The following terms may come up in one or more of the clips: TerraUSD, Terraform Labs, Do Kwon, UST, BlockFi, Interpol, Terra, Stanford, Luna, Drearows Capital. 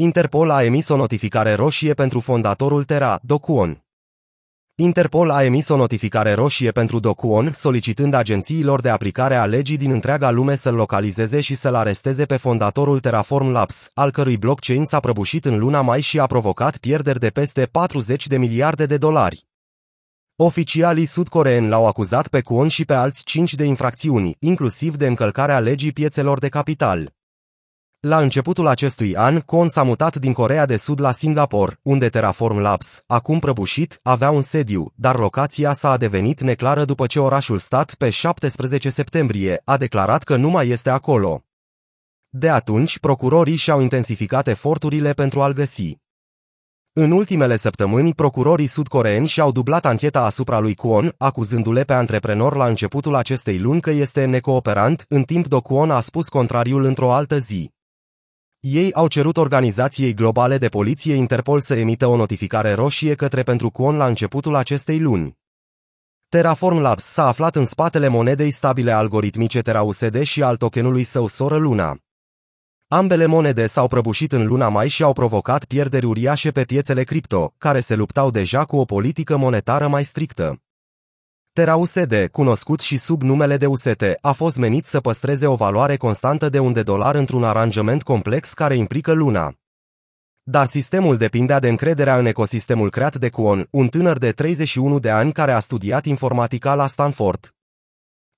Interpol a emis o notificare roșie pentru fondatorul Terra, Do Kwon. Interpol a emis o notificare roșie pentru Do Kwon, solicitând agențiilor de aplicare a legii din întreaga lume să-l localizeze și să-l aresteze pe fondatorul Terraform Labs, al cărui blockchain s-a prăbușit în luna mai și a provocat pierderi de peste $40 de miliarde. Oficialii sudcoreeni l-au acuzat pe Kwon și pe alți 5 de infracțiuni, inclusiv de încălcarea legii piețelor de capital. La începutul acestui an, Kwon s-a mutat din Coreea de Sud la Singapore, unde Terraform Labs, acum prăbușit, avea un sediu, dar locația s-a devenit neclară după ce orașul stat, pe 17 septembrie, a declarat că nu mai este acolo. De atunci, procurorii și-au intensificat eforturile pentru a-l găsi. În ultimele săptămâni, procurorii sudcoreeni și-au dublat ancheta asupra lui Kwon, acuzându-le pe antreprenor la începutul acestei luni că este necooperant, în timp Do Kwon a spus contrariul într-o altă zi. Ei au cerut organizației globale de poliție Interpol să emită o notificare roșie pentru Kwon la începutul acestei luni. Terraform Labs s-a aflat în spatele monedei stabile algoritmice TerraUSD și al tokenului său soră Luna. Ambele monede s-au prăbușit în luna mai și au provocat pierderi uriașe pe piețele cripto, care se luptau deja cu o politică monetară mai strictă. TerraUSD, cunoscut și sub numele de UST, a fost menit să păstreze o valoare constantă de $1 într-un aranjament complex care implică Luna. Dar sistemul depindea de încrederea în ecosistemul creat de Kwon, un tânăr de 31 de ani care a studiat informatica la Stanford.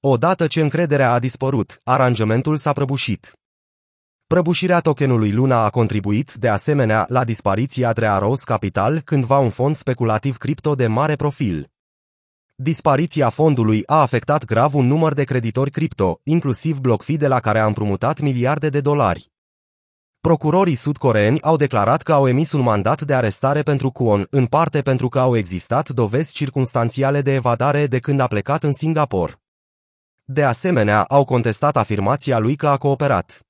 Odată ce încrederea a dispărut, aranjamentul s-a prăbușit. Prăbușirea tokenului Luna a contribuit, de asemenea, la dispariția Drearows Capital, cândva un fond speculativ cripto de mare profil. Dispariția fondului a afectat grav un număr de creditori cripto, inclusiv BlockFi, de la care a împrumutat $miliarde. Procurorii sudcoreeni au declarat că au emis un mandat de arestare pentru Kwon, în parte pentru că au existat dovezi circumstanțiale de evadare de când a plecat în Singapore. De asemenea, au contestat afirmația lui că a cooperat.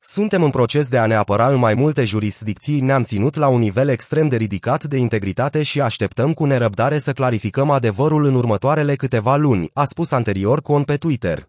Suntem în proces de a ne apăra în mai multe jurisdicții, ne-am ținut la un nivel extrem de ridicat de integritate și așteptăm cu nerăbdare să clarificăm adevărul în următoarele câteva luni, a spus anterior Kwon pe Twitter.